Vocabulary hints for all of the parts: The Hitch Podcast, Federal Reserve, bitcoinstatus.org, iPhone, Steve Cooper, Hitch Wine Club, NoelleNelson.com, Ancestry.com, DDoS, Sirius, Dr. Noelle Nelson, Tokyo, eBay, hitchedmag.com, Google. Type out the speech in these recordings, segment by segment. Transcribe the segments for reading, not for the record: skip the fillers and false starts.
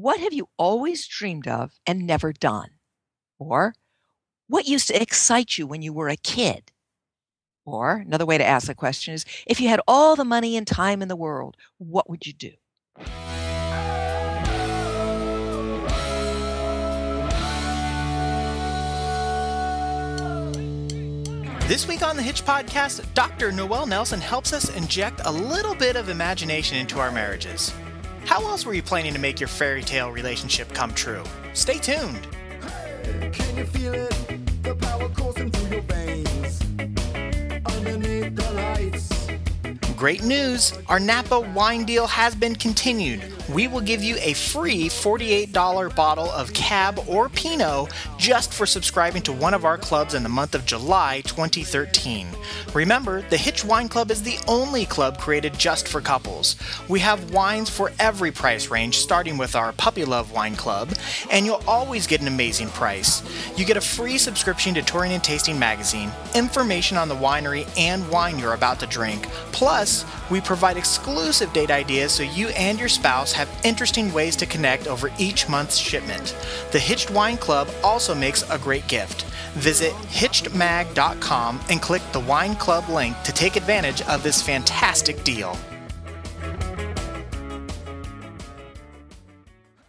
what have you always dreamed of and never done? Or what used to excite you when you were a kid? Or another way to ask the question is, if you had all the money and time in the world, what would you do? This week on The Hitch Podcast, Dr. Noelle Nelson helps us inject a little bit of imagination into our marriages. How else were you planning to make your fairy tale relationship come true? Stay tuned. Hey, can you feel it? The power coursing through your veins. Underneath the lights. Great news! Our Napa wine deal has been continued. We will give you a free $48 bottle of Cab or Pinot just for subscribing to one of our clubs in the month of July 2013. Remember, the Hitch Wine Club is the only club created just for couples. We have wines for every price range, starting with our Puppy Love Wine Club, and you'll always get an amazing price. You get a free subscription to Touring and Tasting Magazine, information on the winery and wine you're about to drink, plus we provide exclusive date ideas so you and your spouse have interesting ways to connect over each month's shipment. The Hitched Wine Club also makes a great gift. Visit hitchedmag.com and click the Wine Club link to take advantage of this fantastic deal.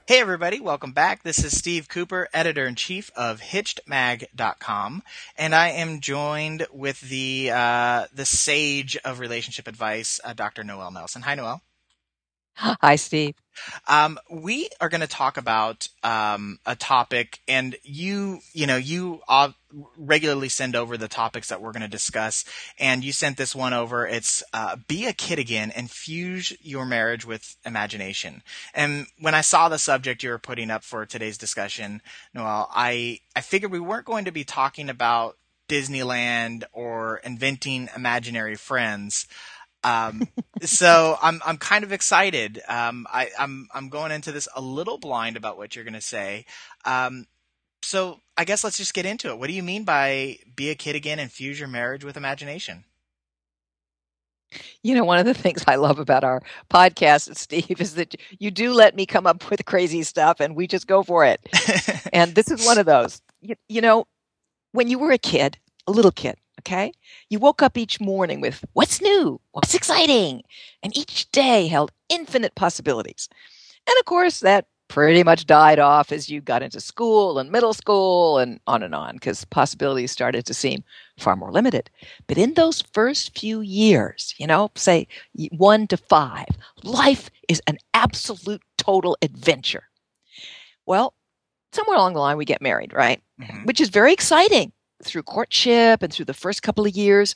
Hey everybody, welcome back. This is Steve Cooper, Editor-in-Chief of hitchedmag.com, and I am joined with the sage of relationship advice, Dr. Noelle Nelson. Hi, Noelle. Hi, Steve. We are going to talk about a topic, and you regularly send over the topics that we're going to discuss, and you sent this one over. It's be a kid again and fuse your marriage with imagination. And when I saw the subject you were putting up for today's discussion, Noelle, I figured we weren't going to be talking about Disneyland or inventing imaginary friends. So I'm kind of excited. I'm going into this a little blind about what you're going to say. So I guess let's just get into it. What do you mean by be a kid again and fuse your marriage with imagination? You know, one of the things I love about our podcast, Steve, is that you do let me come up with crazy stuff and we just go for it. And this is one of those. You know, when you were a kid, a little kid, okay? You woke up each morning with what's new, what's exciting, and each day held infinite possibilities. And of course, that pretty much died off as you got into school and middle school and on, because possibilities started to seem far more limited. But in those first few years, you know, say 1 to 5, life is an absolute total adventure. Well, somewhere along the line, we get married, right? Mm-hmm. Which is very exciting, through courtship and through the first couple of years.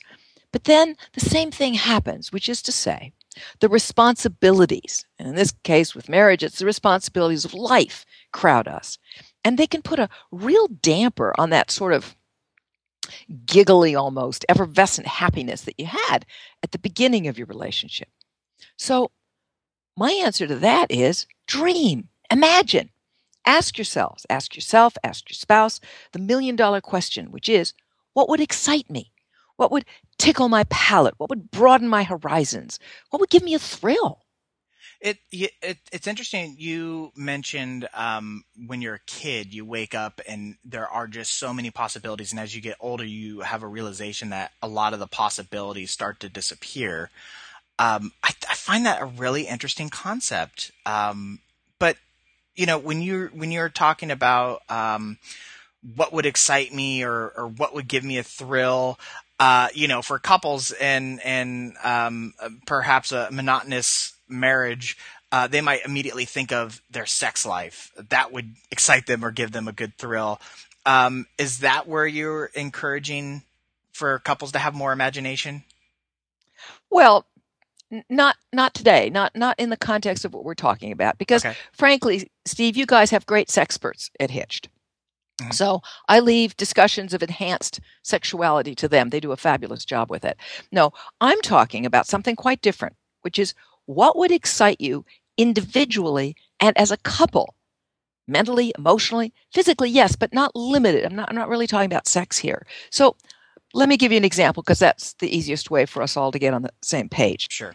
But then the same thing happens, which is to say, the responsibilities, and in this case with marriage, it's the responsibilities of life, crowd us. And they can put a real damper on that sort of giggly, almost effervescent happiness that you had at the beginning of your relationship. So my answer to that is dream, imagine. Ask yourself, ask your spouse, the $1 million question, which is, what would excite me? What would tickle my palate? What would broaden my horizons? What would give me a thrill? It's interesting. You mentioned when you're a kid, you wake up and there are just so many possibilities. And as you get older, you have a realization that a lot of the possibilities start to disappear. I find that a really interesting concept. But you know, when you're talking about what would excite me or what would give me a thrill, you know, for couples and perhaps a monotonous marriage, they might immediately think of their sex life. That would excite them or give them a good thrill. Is that where you're encouraging for couples to have more imagination? Well, Not today, not in the context of what we're talking about, because frankly, Steve, you guys have great sexperts at Hitched. Mm-hmm. So I leave discussions of enhanced sexuality to them. They do a fabulous job with it. No, I'm talking about something quite different, which is what would excite you individually and as a couple, mentally, emotionally, physically, yes, but not limited. I'm not really talking about sex here. So let me give you an example, because that's the easiest way for us all to get on the same page. Sure.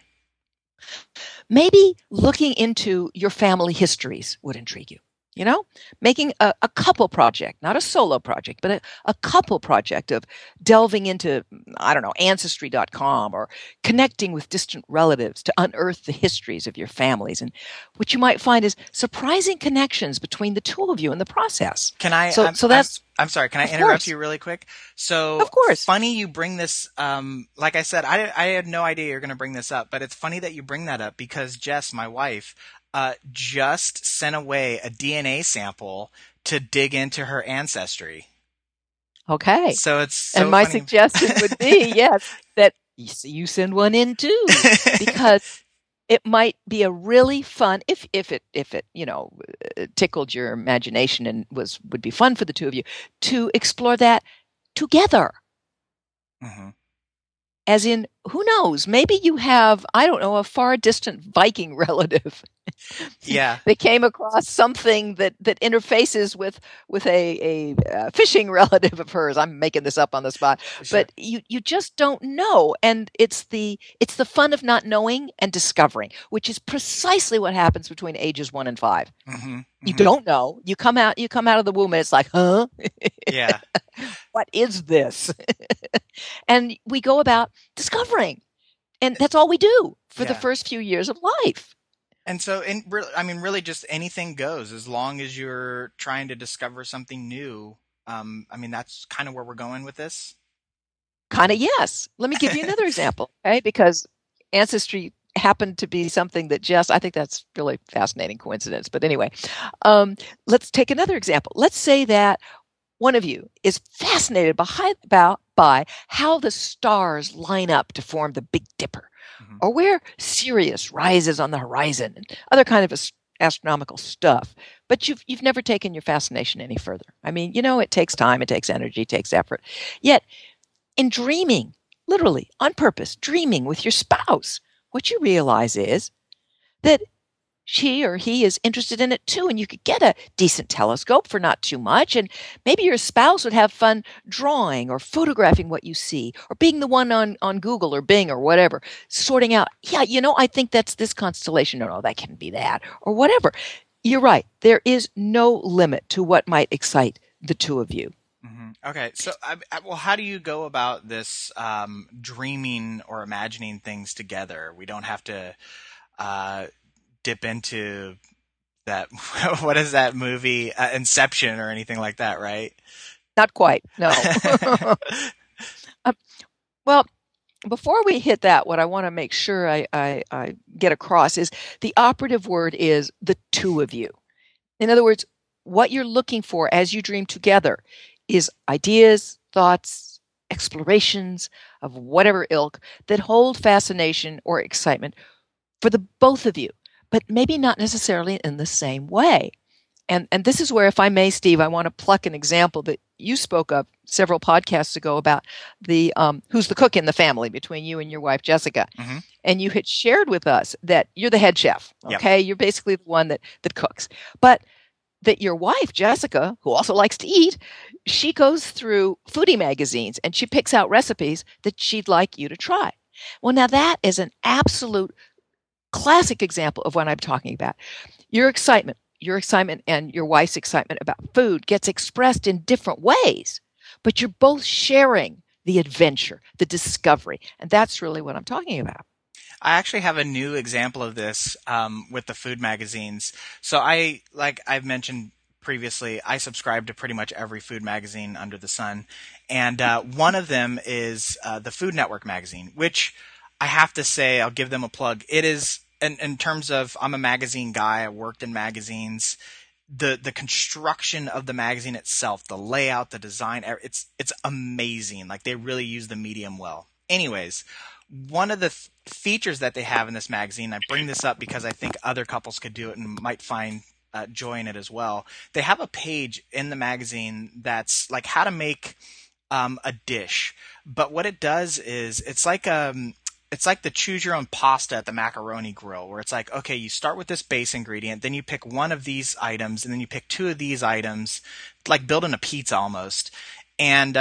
Maybe looking into your family histories would intrigue you. You know, making a couple project, not a solo project, but a couple project of delving into, I don't know, Ancestry.com or connecting with distant relatives to unearth the histories of your families. And what you might find is surprising connections between the two of you in the process. Can I? So that's. I'm sorry. Can I interrupt you really quick? So, of course. Funny you bring this. Like I said, I had no idea you're going to bring this up, but it's funny that you bring that up because Jess, my wife, just sent away a DNA sample to dig into her ancestry. Okay. So it's so and my funny. Suggestion would be yes that you send one in too because it might be a really fun if it you know tickled your imagination and would be fun for the two of you to explore that together. Mm-hmm. As in, who knows? Maybe you have, I don't know, a far distant Viking relative. Yeah, that came across something that interfaces with a fishing relative of hers. I'm making this up on the spot, sure. But you just don't know, and it's the fun of not knowing and discovering, which is precisely what happens between ages 1 and 5. Mm-hmm. You don't know. You come out of the womb, and it's like, huh? Yeah. What is this? And we go about discovering. And that's all we do for the first few years of life. And so, really just anything goes as long as you're trying to discover something new. That's kind of where we're going with this. Kind of, yes. Let me give you another example, okay? Because ancestry happened to be something that I think that's really fascinating coincidence. But anyway, let's take another example. Let's say that one of you is fascinated by how the stars line up to form the Big Dipper, mm-hmm. or where Sirius rises on the horizon, and other kind of astronomical stuff. But you've never taken your fascination any further. I mean, you know, it takes time, it takes energy, it takes effort. Yet, in dreaming, literally, on purpose, dreaming with your spouse, what you realize is that she or he is interested in it too, and you could get a decent telescope for not too much, and maybe your spouse would have fun drawing or photographing what you see, or being the one on Google or Bing or whatever, sorting out, I think that's this constellation, no, that can be that, or whatever. You're right. There is no limit to what might excite the two of you. Mm-hmm. Okay, so how do you go about this dreaming or imagining things together? We don't have to... dip into that, what is that movie, Inception or anything like that, right? Not quite, no. Well, before we hit that, what I want to make sure I get across is the operative word is the two of you. In other words, what you're looking for as you dream together is ideas, thoughts, explorations of whatever ilk that hold fascination or excitement for the both of you. But maybe not necessarily in the same way. And this is where, if I may, Steve, I want to pluck an example that you spoke of several podcasts ago about the who's the cook in the family between you and your wife, Jessica. Mm-hmm. And you had shared with us that you're the head chef, okay? Yep. You're basically the one that cooks. But that your wife, Jessica, who also likes to eat, she goes through foodie magazines and she picks out recipes that she'd like you to try. Well, now that is an absolute classic example of what I'm talking about. Your excitement and your wife's excitement about food gets expressed in different ways, but you're both sharing the adventure, the discovery. And that's really what I'm talking about. I actually have a new example of this with the food magazines. So like I've mentioned previously, I subscribe to pretty much every food magazine under the sun. And one of them is the Food Network magazine, which I have to say, I'll give them a plug. It is, in terms of, I'm a magazine guy. I worked in magazines. The construction of the magazine itself, the layout, the design, it's amazing. Like, they really use the medium well. Anyways, one of the features that they have in this magazine, I bring this up because I think other couples could do it and might find joy in it as well. They have a page in the magazine that's like how to make a dish. But what it does is it's like it's like the choose your own pasta at the Macaroni Grill, where it's like, okay, you start with this base ingredient, then you pick one of these items, and then you pick two of these items, like building a pizza almost. And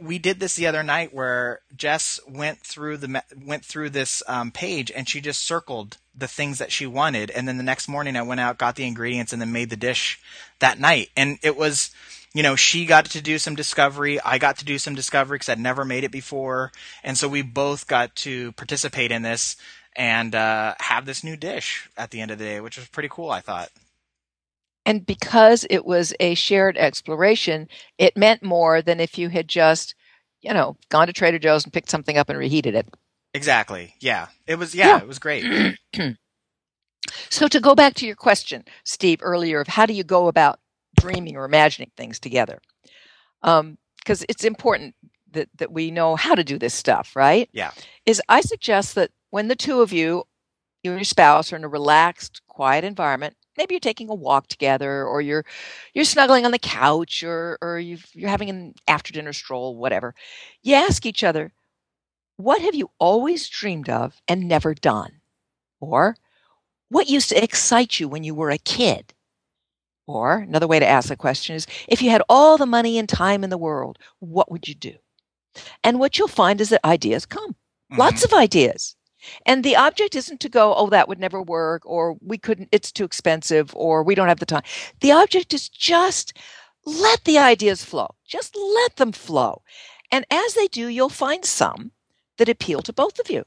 we did this the other night where Jess went through this page, and she just circled the things that she wanted. And then the next morning I went out, got the ingredients, and then made the dish that night. And it was, you know, she got to do some discovery. I got to do some discovery because I'd never made it before. And so we both got to participate in this and have this new dish at the end of the day, which was pretty cool, I thought. And because it was a shared exploration, it meant more than if you had just, you know, gone to Trader Joe's and picked something up and reheated it. Exactly. Yeah. It was great. So to go back to your question, Steve, earlier of how do you go about dreaming or imagining things together? Because it's important that we know how to do this stuff, right? Yeah. I suggest that when the two of you and your spouse are in a relaxed, quiet environment, maybe you're taking a walk together, or you're snuggling on the couch, or you're having an after-dinner stroll, whatever. You ask each other, what have you always dreamed of and never done? Or what used to excite you when you were a kid? Or another way to ask the question is, if you had all the money and time in the world, what would you do? And what you'll find is that ideas come. Mm-hmm. Lots of ideas. And the object isn't to go, oh, that would never work, or we couldn't, it's too expensive, or we don't have the time. The object is just let the ideas flow. Just let them flow. And as they do, you'll find some that appeal to both of you.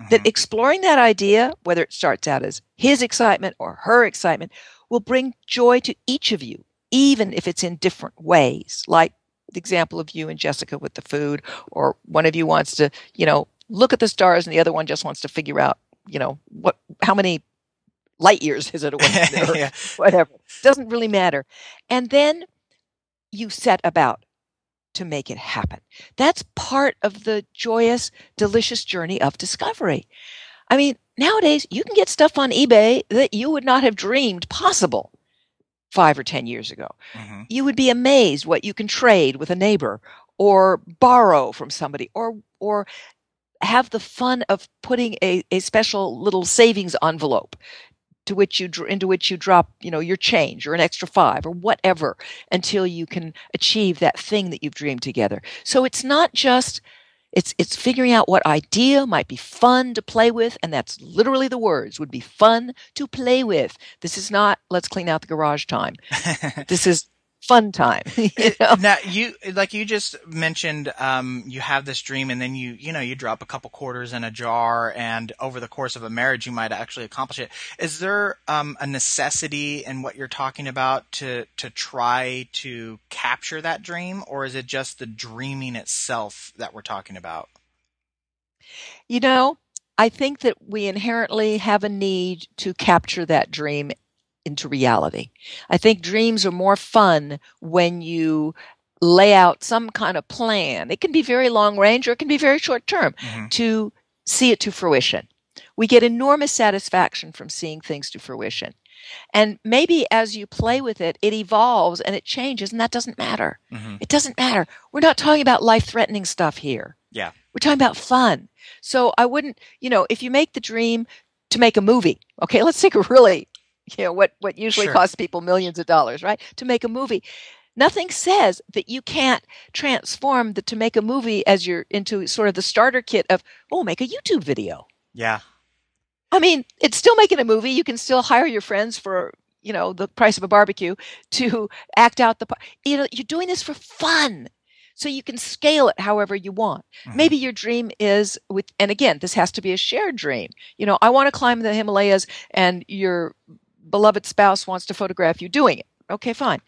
Mm-hmm. That exploring that idea, whether it starts out as his excitement or her excitement, will bring joy to each of you, even if it's in different ways. Like the example of you and Jessica with the food, or one of you wants to, you know, look at the stars, and the other one just wants to figure out, you know, how many light years is it away from the Earth? Yeah. Whatever. Doesn't really matter. And then you set about to make it happen. That's part of the joyous, delicious journey of discovery. I mean, nowadays you can get stuff on eBay that you would not have dreamed possible 5 or 10 years ago. Mm-hmm. You would be amazed what you can trade with a neighbor, or borrow from somebody, or have the fun of putting a special little savings envelope into which you drop, you know, your change or an extra $5 or whatever until you can achieve that thing that you've dreamed together. So it's not just it's figuring out what idea might be fun to play with, and that's literally the words, would be fun to play with. This is not let's clean out the garage time. This is fun time. You know? Now, you just mentioned, you have this dream, and then you drop a couple quarters in a jar, and over the course of a marriage, you might actually accomplish it. Is there a necessity in what you're talking about to try to capture that dream, or is it just the dreaming itself that we're talking about? You know, I think that we inherently have a need to capture that dream into reality. I think dreams are more fun when you lay out some kind of plan. It can be very long range, or it can be very short term, mm-hmm. to see it to fruition. We get enormous satisfaction from seeing things to fruition. And maybe as you play with it, it evolves and it changes, and that doesn't matter. Mm-hmm. It doesn't matter. We're not talking about life-threatening stuff here. Yeah. We're talking about fun. So I wouldn't, you know, if you make the dream to make a movie, okay, let's take a really, you know, what usually sure. costs people millions of dollars, right? To make a movie. Nothing says that you can't transform the to make a movie as you're into sort of the starter kit of, oh, make a YouTube video. Yeah. I mean, it's still making a movie. You can still hire your friends for, you know, the price of a barbecue to act out the, you know, you're doing this for fun. So you can scale it however you want. Mm-hmm. Maybe your dream is with, and again, this has to be a shared dream. You know, I want to climb the Himalayas, and you're beloved spouse wants to photograph you doing it. Okay, fine.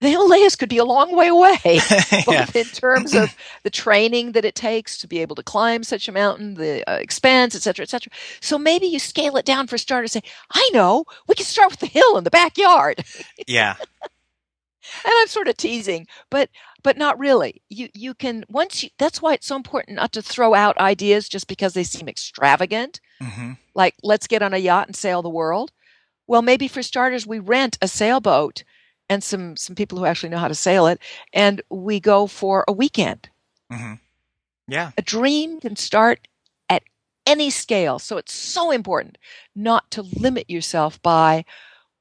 The Himalayas could be a long way away, both yeah. in terms of the training that it takes to be able to climb such a mountain, the expense, et cetera, et cetera. So maybe you scale it down for starters. Say, I know, we can start with the hill in the backyard. Yeah. And I'm sort of teasing, but not really. You can that's why it's so important not to throw out ideas just because they seem extravagant. Mm-hmm. Like, let's get on a yacht and sail the world. Well, maybe for starters, we rent a sailboat and some people who actually know how to sail it, and we go for a weekend. Mm-hmm. Yeah. A dream can start at any scale. So it's so important not to limit yourself by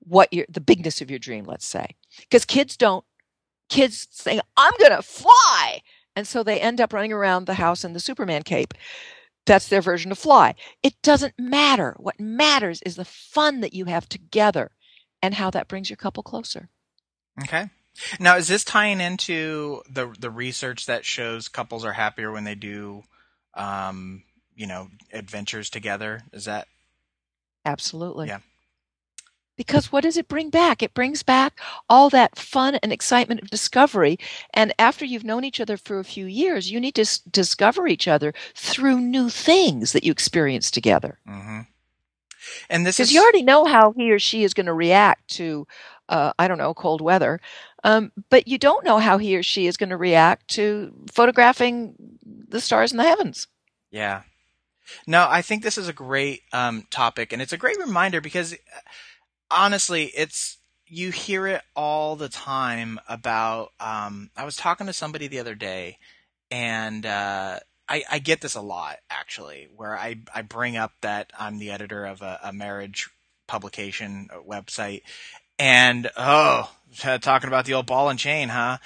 the bigness of your dream, let's say. Because kids don't. kids saying, I'm going to fly. And so they end up running around the house in the Superman cape. That's their version of fly. It doesn't matter. What matters is the fun that you have together and how that brings your couple closer. Okay. Now, is this tying into the research that shows couples are happier when they do, adventures together? Is that? Absolutely. Yeah. Because what does it bring back? It brings back all that fun and excitement of discovery. And after you've known each other for a few years, you need to discover each other through new things that you experience together. Mm-hmm. And this is because you already know how he or she is going to react to, cold weather. But you don't know how he or she is going to react to photographing the stars in the heavens. Yeah. No, I think this is a great topic. And it's a great reminder because honestly, you hear it all the time about, I was talking to somebody the other day, and I get this a lot, actually, where I bring up that I'm the editor of a marriage publication website, and talking about the old ball and chain, huh?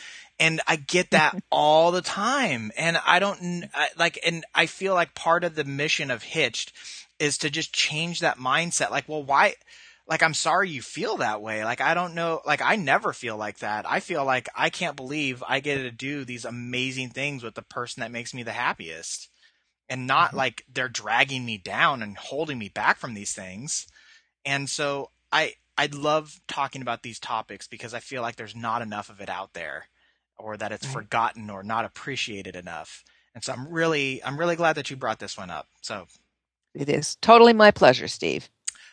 And I get that all the time, and I feel like part of the mission of Hitched is to just change that mindset. Like, well, why? Like, I'm sorry you feel that way. Like, I don't know. Like, I never feel like that. I feel like I can't believe I get to do these amazing things with the person that makes me the happiest, and not like they're dragging me down and holding me back from these things. And so I love talking about these topics because I feel like there's not enough of it out there, or that it's forgotten or not appreciated enough. And so I'm really glad that you brought this one up. So it is totally my pleasure, Steve.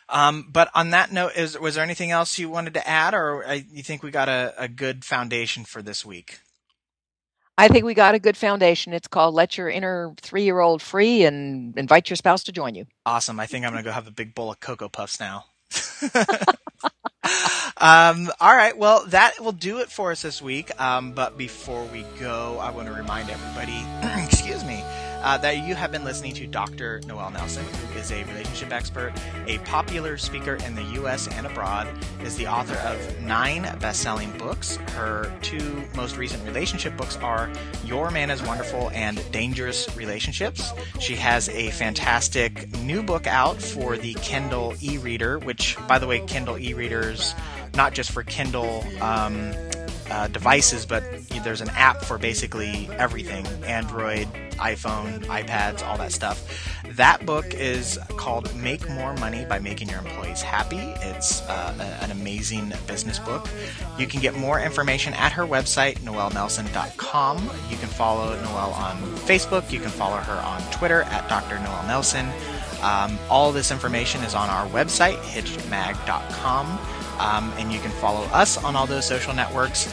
But on that note, was there anything else you wanted to add, or you think we got a good foundation for this week? I think we got a good foundation. It's called Let Your Inner 3-Year-Old Free and invite your spouse to join you. Awesome. I think I'm going to go have a big bowl of Cocoa Puffs now. All right. Well, that will do it for us this week. But before we go, I want to remind everybody, excuse me, that you have been listening to Dr. Noelle Nelson, who is a relationship expert, a popular speaker in the U.S. and abroad, is the author of 9 best-selling books. Her 2 most recent relationship books are Your Man is Wonderful and Dangerous Relationships. She has a fantastic new book out for the Kindle e-reader, which, by the way, Kindle e-readers, not just for Kindle devices, but there's an app for basically everything, Android, iPhone, iPads, all that stuff. That book is called Make More Money by Making Your Employees Happy. It's an amazing business book. You can get more information at her website, NoelleNelson.com. You can follow Noelle on Facebook. You can follow her on Twitter at Dr. Noelle Nelson. All this information is on our website, hitchedmag.com. And you can follow us on all those social networks.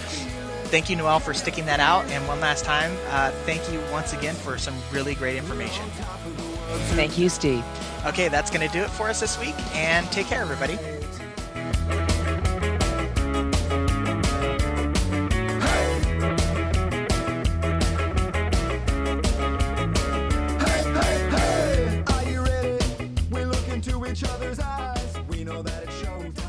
Thank you, Noelle, for sticking that out. And one last time, thank you once again for some really great information. Thank you, Steve. Okay, that's going to do it for us this week. And take care, everybody. Hey, hey, hey. Are you ready? We look into each other's eyes. We know that it shows.